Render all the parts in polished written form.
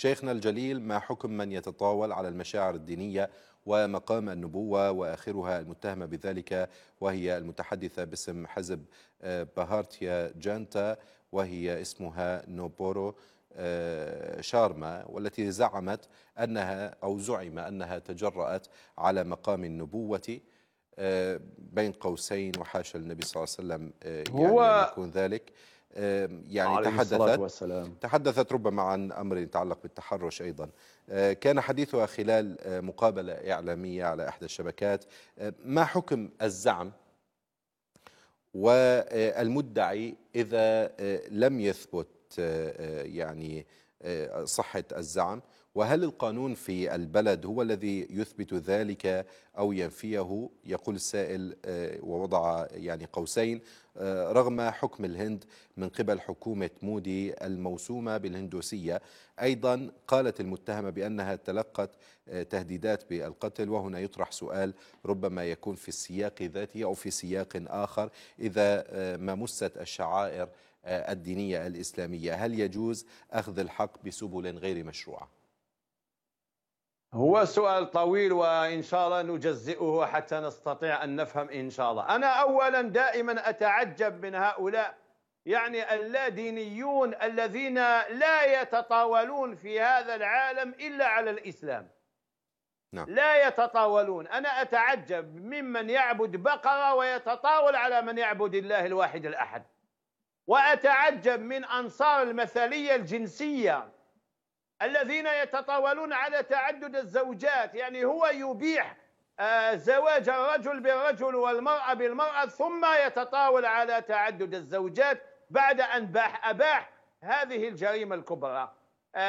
شيخنا الجليل، ما حكم من يتطاول على المشاعر الدينية ومقام النبوة وآخرها المتهمة بذلك وهي المتحدثة باسم حزب بهارتيا جانتا وهي اسمها نوبورو شارما، والتي زعمت أنها أو زعم أنها تجرأت على مقام النبوة بين قوسين وحاشا النبي صلى الله عليه وسلم يعني يكون ذلك، يعني تحدثت ربما عن أمر يتعلق بالتحرش. أيضا كان حديثها خلال مقابلة إعلامية على إحدى الشبكات. ما حكم الزعم والمدعي إذا لم يثبت يعني صحة الزعم؟ وهل القانون في البلد هو الذي يثبت ذلك أو ينفيه؟ يقول السائل ووضع يعني قوسين رغم حكم الهند من قبل حكومة مودي الموسومة بالهندوسية. أيضا قالت المتهمة بأنها تلقت تهديدات بالقتل، وهنا يطرح سؤال ربما يكون في السياق ذاته أو في سياق آخر إذا ما مست الشعائر الدينية الإسلامية، هل يجوز أخذ الحق بسبل غير مشروعة؟ هو سؤال طويل وإن شاء الله نجزئه حتى نستطيع أن نفهم إن شاء الله. أنا أولا دائما أتعجب من هؤلاء يعني اللادينيون الذين لا يتطاولون في هذا العالم إلا على الإسلام. لا يتطاولون. أنا أتعجب ممن يعبد بقرة ويتطاول على من يعبد الله الواحد الأحد، وأتعجب من أنصار المثالية الجنسية الذين يتطاولون على تعدد الزوجات، يعني هو يبيح زواج الرجل بالرجل والمرأة بالمرأة ثم يتطاول على تعدد الزوجات بعد أن أباح هذه الجريمة الكبرى.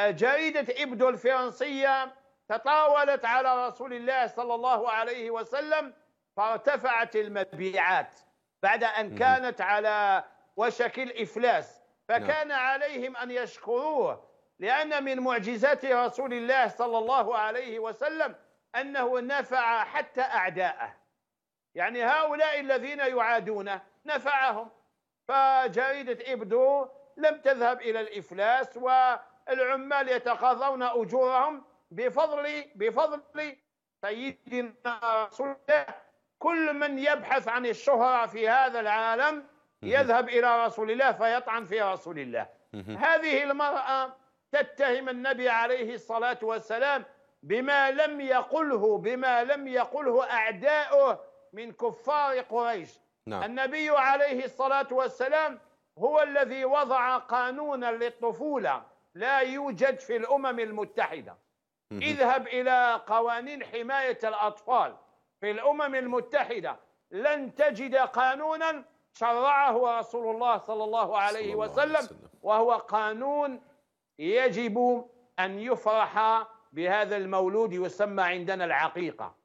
جريدة إبدو الفرنسية تطاولت على رسول الله صلى الله عليه وسلم فارتفعت المبيعات بعد أن كانت على وشك الإفلاس، فكان عليهم أن يشكروه لأن من معجزات رسول الله صلى الله عليه وسلم أنه نفع حتى أعداءه، يعني هؤلاء الذين يعادونه نفعهم. فجريدة إبدو لم تذهب إلى الإفلاس، والعمال يتقاضون أجورهم بفضل سيدنا رسول الله. كل من يبحث عن الشهرة في هذا العالم يذهب إلى رسول الله فيطعن في رسول الله. هذه المرأة تتهم النبي عليه الصلاة والسلام بما لم يقله أعداؤه من كفار قريش. النبي عليه الصلاة والسلام هو الذي وضع قانونا للطفولة لا يوجد في الأمم المتحدة. اذهب إلى قوانين حماية الأطفال في الأمم المتحدة لن تجد قانونا شرعه رسول الله صلى الله عليه وسلم، وهو قانون يجب أن يفرح بهذا المولود يسمى عندنا العقيقة.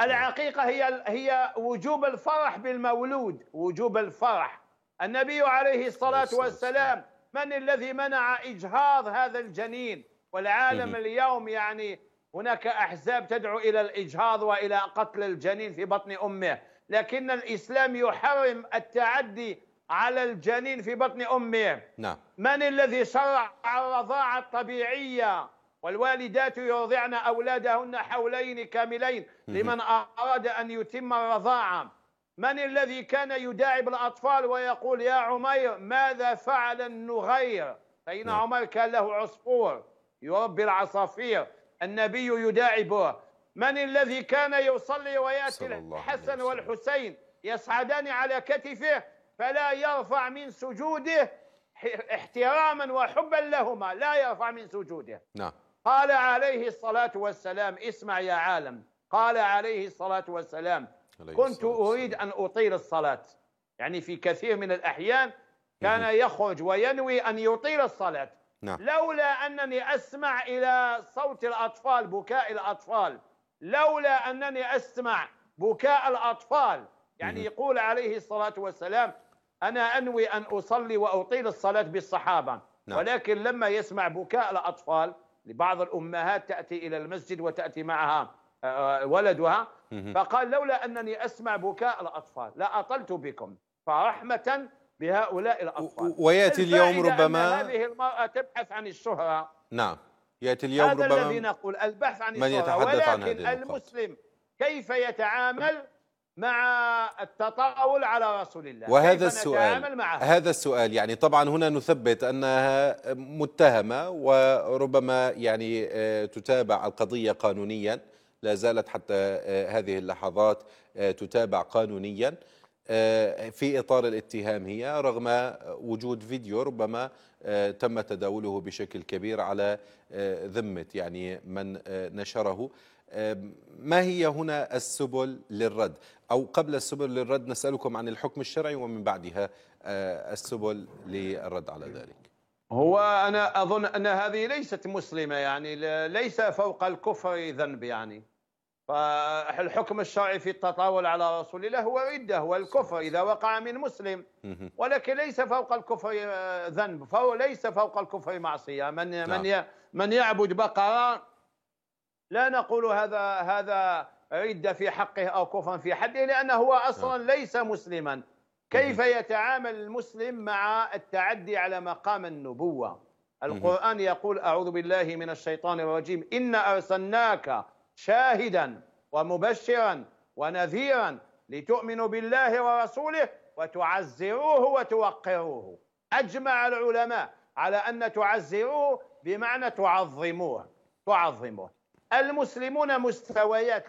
العقيقة هي وجوب الفرح بالمولود، وجوب الفرح. النبي عليه الصلاة والسلام من الذي منع إجهاض هذا الجنين؟ والعالم اليوم يعني هناك أحزاب تدعو إلى الإجهاض وإلى قتل الجنين في بطن أمه، لكن الإسلام يحرم التعدي على الجنين في بطن أمه. من الذي شرع الرضاعة الطبيعية؟ والوالدات يرضعن أولادهن حولين كاملين لمن أراد أن يتم الرضاعة. من الذي كان يداعب الأطفال ويقول يا عمير ماذا فعل النغير؟ فإن عمر كان له عصفور يربي العصافير، النبي يداعبه. من الذي كان يصلي ويأتي الحسن والحسين يصعدان على كتفه فلا يرفع من سجوده احتراما وحبا لهما، لا يرفع من سجوده. قال عليه الصلاة والسلام، اسمع يا عالم، قال عليه الصلاة والسلام كنت أريد أن أطيل الصلاة، يعني في كثير من الأحيان كان يخرج وينوي أن يطيل الصلاة، لولا أنني أسمع إلى صوت الأطفال بكاء الأطفال، لولا أنني أسمع بكاء الأطفال. يعني يقول عليه الصلاة والسلام أنا أنوي أن أصلي وأطيل الصلاة بالصحابة، ولكن لما يسمع بكاء الأطفال، لبعض الأمهات تأتي إلى المسجد وتأتي معها ولدها، فقال لولا أنني أسمع بكاء الأطفال لا أطلت بكم، فرحمة بهؤلاء الأطفال. ويأتي اليوم ربما هذه المرأة تبحث عن الشهرة نعم يأتي اليوم هذا ربما الذي نقول البحث عن من يتحدث عن هذه النقاط. المسلم كيف يتعامل مع التطاول على رسول الله، وهذا السؤال يعني طبعا هنا نثبت أنها متهمة وربما يعني تتابع القضية قانونيا، لا زالت حتى هذه اللحظات تتابع قانونيا في إطار الاتهام هي، رغم وجود فيديو ربما تم تداوله بشكل كبير على ذمة يعني من نشره. ما هي هنا السبل للرد، أو قبل السبل للرد نسألكم عن الحكم الشرعي ومن بعدها السبل للرد على ذلك؟ هو أنا أظن أن هذه ليست مسلمة، يعني ليس فوق الكفر ذنب، يعني فالحكم الشرعي في التطاول على رسول الله هو ردة، هو الكفر إذا وقع من مسلم، ولكن ليس فوق الكفر ذنب، ليس فوق الكفر معصية. من يعبد بقرة لا نقول هذا رد في حقه أو كفر في حده، لأنه هو أصلا ليس مسلما. كيف يتعامل المسلم مع التعدي على مقام النبوة؟ القرآن يقول أعوذ بالله من الشيطان الرجيم إنا أرسلناك شاهدا ومبشرا ونذيرا لتؤمنوا بالله ورسوله وتعزروه وتوقروه. أجمع العلماء على أن تعزروه بمعنى تعظموه. المسلمون مستويات،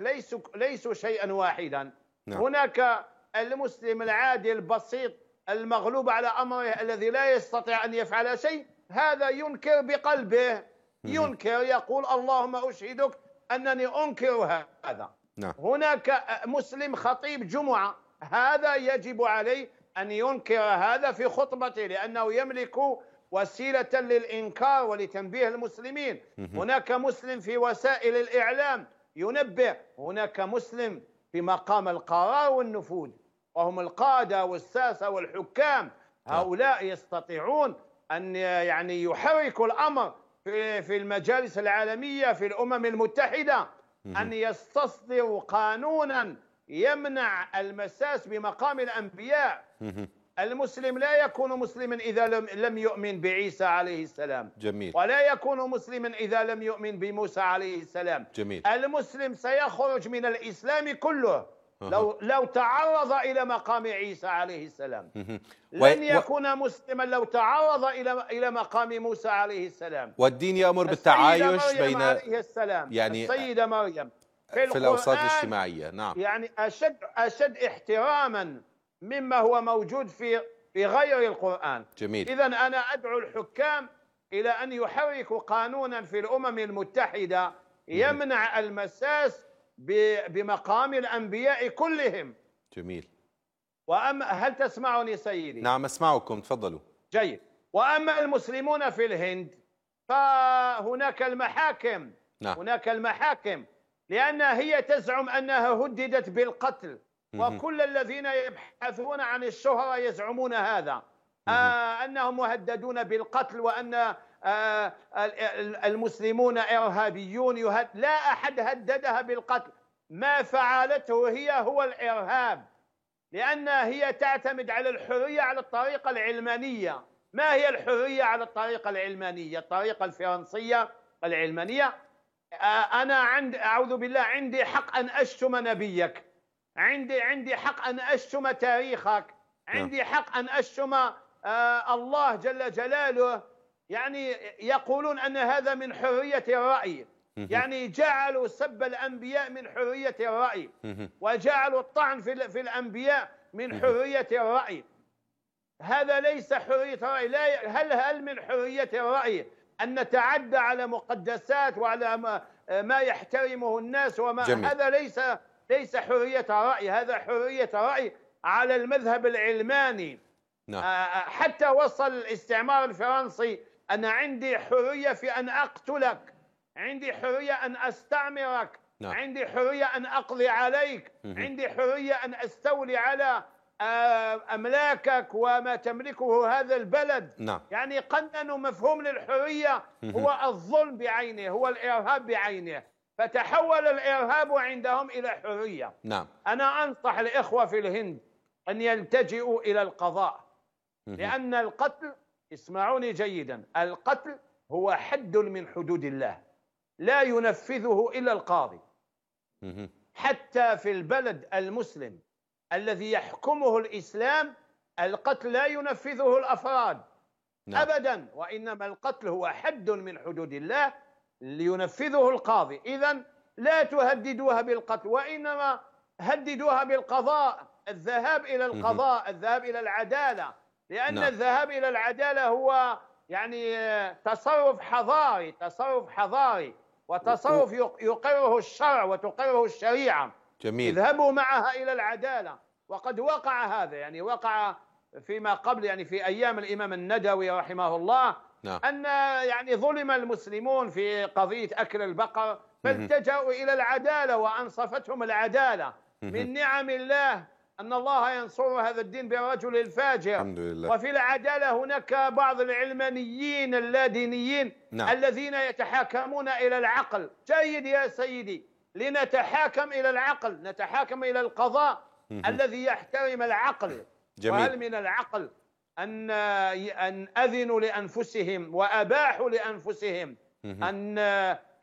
ليسوا شيئا واحدا. هناك المسلم العادي البسيط المغلوب على أمره الذي لا يستطيع أن يفعل شيء، هذا ينكر بقلبه، ينكر، يقول اللهم أشهدك أنني أنكر هذا. هناك مسلم خطيب جمعة، هذا يجب عليه أن ينكر هذا في خطبته لأنه يملك وسيلة للإنكار ولتنبيه المسلمين. هناك مسلم في وسائل الإعلام ينبه، هناك مسلم في مقام القرار والنفوذ وهم القادة والساسة والحكام، هؤلاء يستطيعون أن يعني يحركوا الأمر في المجالس العالمية، في الأمم المتحدة، أن يستصدروا قانونا يمنع المساس بمقام الأنبياء. المسلم لا يكون مسلما إذا لم يؤمن بعيسى عليه السلام. جميل. ولا يكون مسلما إذا لم يؤمن بموسى عليه السلام. جميل. المسلم سيخرج من الإسلام كله لو تعرض إلى مقام عيسى عليه السلام. لن يكون مسلما لو تعرض إلى مقام موسى عليه السلام. والدين يأمر بالتعايش بين يعني السيدة مريم في الأوساط الاجتماعية. نعم. يعني أشد احتراما مما هو موجود في غير القرآن. جميل. إذن أنا أدعو الحكام إلى أن يحركوا قانونا في الأمم المتحدة يمنع المساس بمقام الأنبياء كلهم. جميل. وأما هل تسمعني سيدي؟ نعم أسمعكم، تفضلوا. جيد. وأما المسلمون في الهند فهناك المحاكم. نعم. هناك المحاكم لأن هي تزعم أنها هددت بالقتل، وكل الذين يبحثون عن الشهرة يزعمون هذا، أنهم مهددون بالقتل، وأن المسلمون إرهابيون. لا أحد هددها بالقتل، ما فعلته هي هو الإرهاب، لأن هي تعتمد على الحرية على الطريقة العلمانية. ما هي الحرية على الطريقة العلمانية؟ الطريقة الفرنسية العلمانية، أنا أعوذ بالله عندي حق أن أشتم نبيك، عندي حق أن أشتم تاريخك، عندي حق أن أشتم الله جل جلاله. يعني يقولون أن هذا من حرية الرأي، يعني جعلوا سب الأنبياء من حرية الرأي، وجعلوا الطعن في الأنبياء من حرية الرأي. هذا ليس حرية رأي. لا، هل من حرية الرأي أن نتعدى على مقدسات وعلى ما يحترمه الناس وما؟ هذا ليس حرية رأي، هذا حرية رأي على المذهب العلماني. حتى وصل الاستعمار الفرنسي أنا عندي حرية في أن أقتلك، عندي حرية أن أستعمرك، عندي حرية أن أقضي عليك، عندي حرية أن أستولي على أملاكك وما تملكه هذا البلد. يعني قننوا مفهوم للحرية، هو الظلم بعينه، هو الإرهاب بعينه، فتحول الإرهاب عندهم إلى حرية. أنا أنصح الإخوة في الهند أن يلتجئوا إلى القضاء، لأن القتل، اسمعوني جيدا، القتل هو حد من حدود الله لا ينفذه إلا القاضي. حتى في البلد المسلم الذي يحكمه الإسلام القتل لا ينفذه الأفراد أبدا، وإنما القتل هو حد من حدود الله لينفذه القاضي. إذن لا تهددوها بالقتل، وإنما هددوها بالقضاء، الذهاب إلى القضاء، الذهاب إلى العدالة، لأن الذهاب إلى العدالة هو يعني تصرف حضاري، وتصرف يقره الشرع وتقره الشريعة. جميل. اذهبوا معها إلى العدالة. وقد وقع هذا، يعني وقع فيما قبل، يعني في أيام الإمام الندوي رحمه الله، أن يعني ظلم المسلمون في قضية أكل البقر، فالتجأوا إلى العدالة وأنصفتهم العدالة. من نعم الله أن الله ينصر هذا الدين بالرجل الفاجر. الحمد لله. وفي العدالة هناك بعض العلمانيين اللادينيين الذين يتحاكمون إلى العقل. جيد يا سيدي، لنتحاكم إلى العقل، نتحاكم إلى القضاء الذي يحترم العقل. جميل. وهل من العقل أن أذنوا لأنفسهم وأباحوا لأنفسهم أن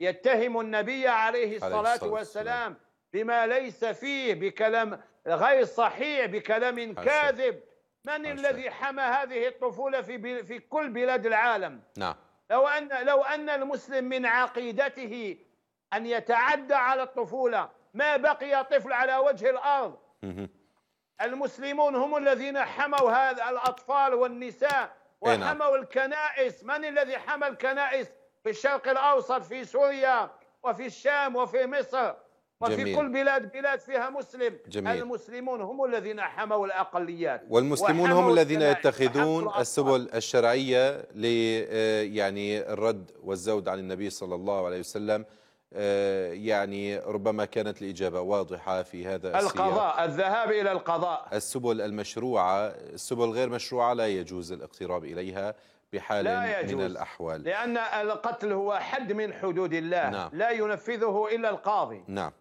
يتهموا النبي عليه الصلاة والسلام بما ليس فيه، بكلام غير صحيح، بكلام كاذب؟ من الذي حمى هذه الطفولة في كل بلاد العالم؟ لو أن المسلم من عقيدته أن يتعدى على الطفولة ما بقي طفل على وجه الأرض. المسلمون هم الذين حموا هذا الأطفال والنساء وحموا الكنائس. من الذي حمى الكنائس في الشرق الأوسط، في سوريا وفي الشام وفي مصر وفي كل بلاد فيها مسلم؟ المسلمون هم الذين حموا الأقليات، والمسلمون هم الذين يتخذون السبل الشرعية يعني الرد والزود عن النبي صلى الله عليه وسلم. يعني ربما كانت الإجابة واضحة في هذا القضاء، الذهاب إلى القضاء. السبل المشروعة، السبل غير مشروعة لا يجوز الاقتراب إليها بحال من الأحوال، لأن القتل هو حد من حدود الله لا ينفذه إلا القاضي.